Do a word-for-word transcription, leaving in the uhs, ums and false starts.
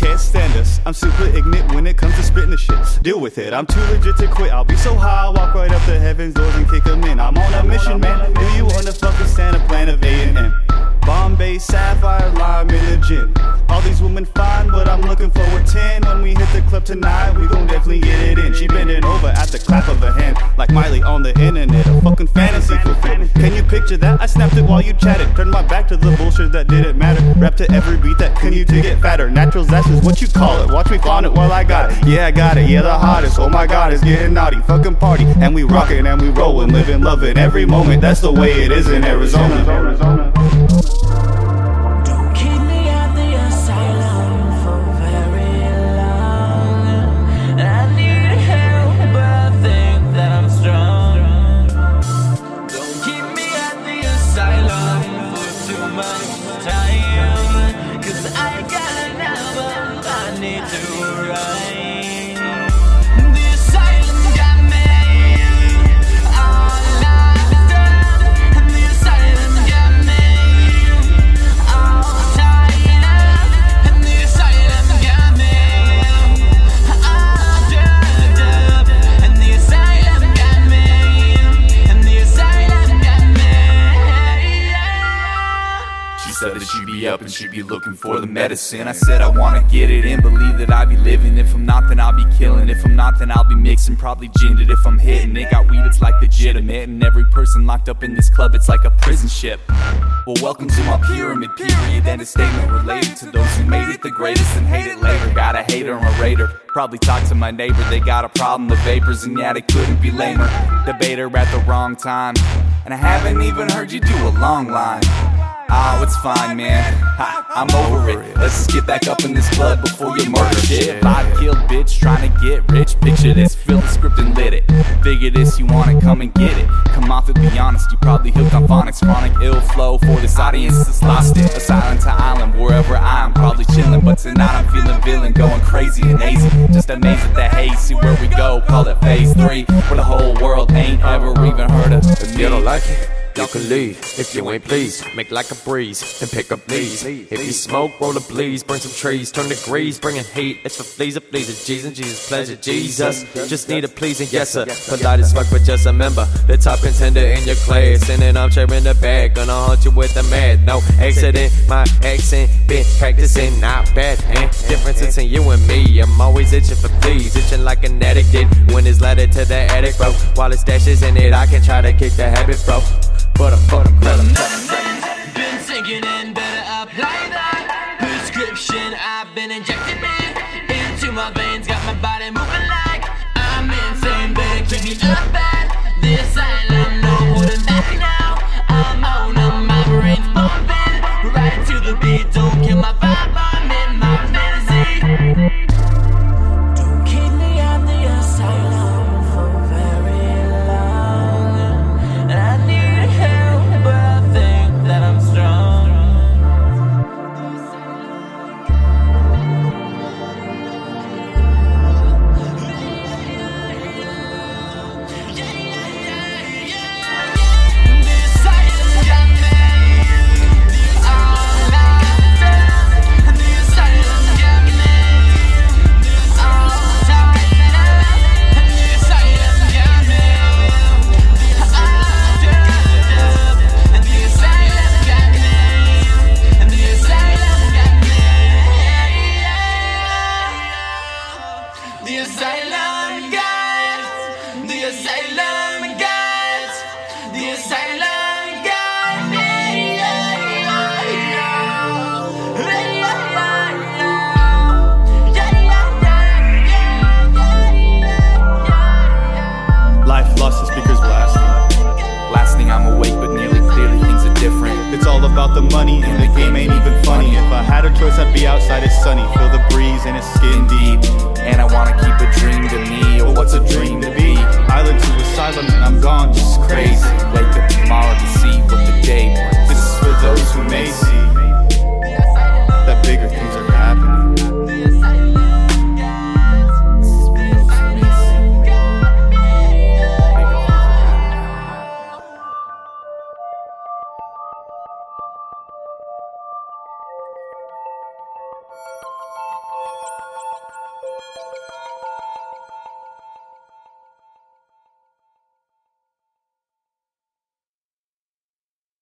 can't stand us. I'm super ignorant when it comes to spitting the shit. Deal with it, I'm too legit to quit. I'll be so high, I'll walk right up to heaven's doors and kick them in. I'm on a mission, man. Do you understand the plan of A and M? Bombay Sapphire, lime in the gym. All these women fine, but I'm looking for a ten. When we hit the club tonight, we gon' definitely get it in. She bending over at the clap of her hand, like Miley on the internet, a fucking fantasy fulfilled. Can you picture that? I snapped it while you chatted. Turned my back to the bullshit that didn't matter. Rap to every beat that continued to get fatter. Natural zash is what you call it. Watch me flaunt it while I got it. Yeah, I got it. Yeah, the hottest. Oh my God, it's getting naughty. Fucking party, and we rockin' and we rollin', living, loving every moment. That's the way it is in Arizona. Arizona. Don't keep me at the asylum for very long. I need help, but I think that I'm strong. Don't keep me at the asylum for too much time, 'cause I got an album I need to write. Said that she'd be up and she'd be looking for the medicine. I said I wanna get it in, believe that I be living. If I'm not, then I'll be killing. If I'm not, then I'll be mixing, probably ginned if I'm hitting it. Got weed, it's like legitimate, and every person locked up in this club, it's like a prison ship. Well, welcome to my pyramid period, and a statement related to those who made it the greatest and hate it later. Got a hater and a raider, probably talk to my neighbor. They got a problem, the vapors, and yeah, they couldn't be lamer. Debater at the wrong time, and I haven't even heard you do a long line. Oh, it's fine, man. Ha, I'm over it. Let's just get back up in this club before you murder shit. Five killed bitch trying to get rich. Picture this, fill the script and lit it. Figure this, you want it, come and get it. Come off it, be honest, you probably hooked on phonics. Chronic ill flow for this audience that's lost it. Asylum to island, wherever I am, probably chilling. But tonight I'm feeling villain, going crazy and hazy. Just amazed at the haze, see where we go, call it phase three. Where the whole world ain't ever even heard of. If you don't like it, you can leave, if you ain't please. Make like a breeze, and pick up these. If you smoke, roll a bleeze, burn some trees. Turn degrees, bringing heat, it's for fleas. A please, it's Jesus, Jesus, pleasure, Jesus. Just need a pleasing, yes sir. Polite as fuck, but just remember, the top contender in your class. In an armchair in the back, gonna haunt you with the mad. No accident, my accent, been practicing, not bad. And differences in you and me, I'm always itching for please. Itching like an addict did, when it's led to the attic, bro. While the stash is in it, I can try to kick the habit, bro. But I'm fucking crazy. Been sinking in, better apply that prescription I've been injecting me into my veins, got my body moving like I'm insane. Better keep me up at this island, no holding back now. I'm on up, my brain's bumping right to the beat. Don't kill my vibe, I'm in my fantasy. Don't keep me at the asylum for very long. I need Asylum guys, the asylum guys, the asylum.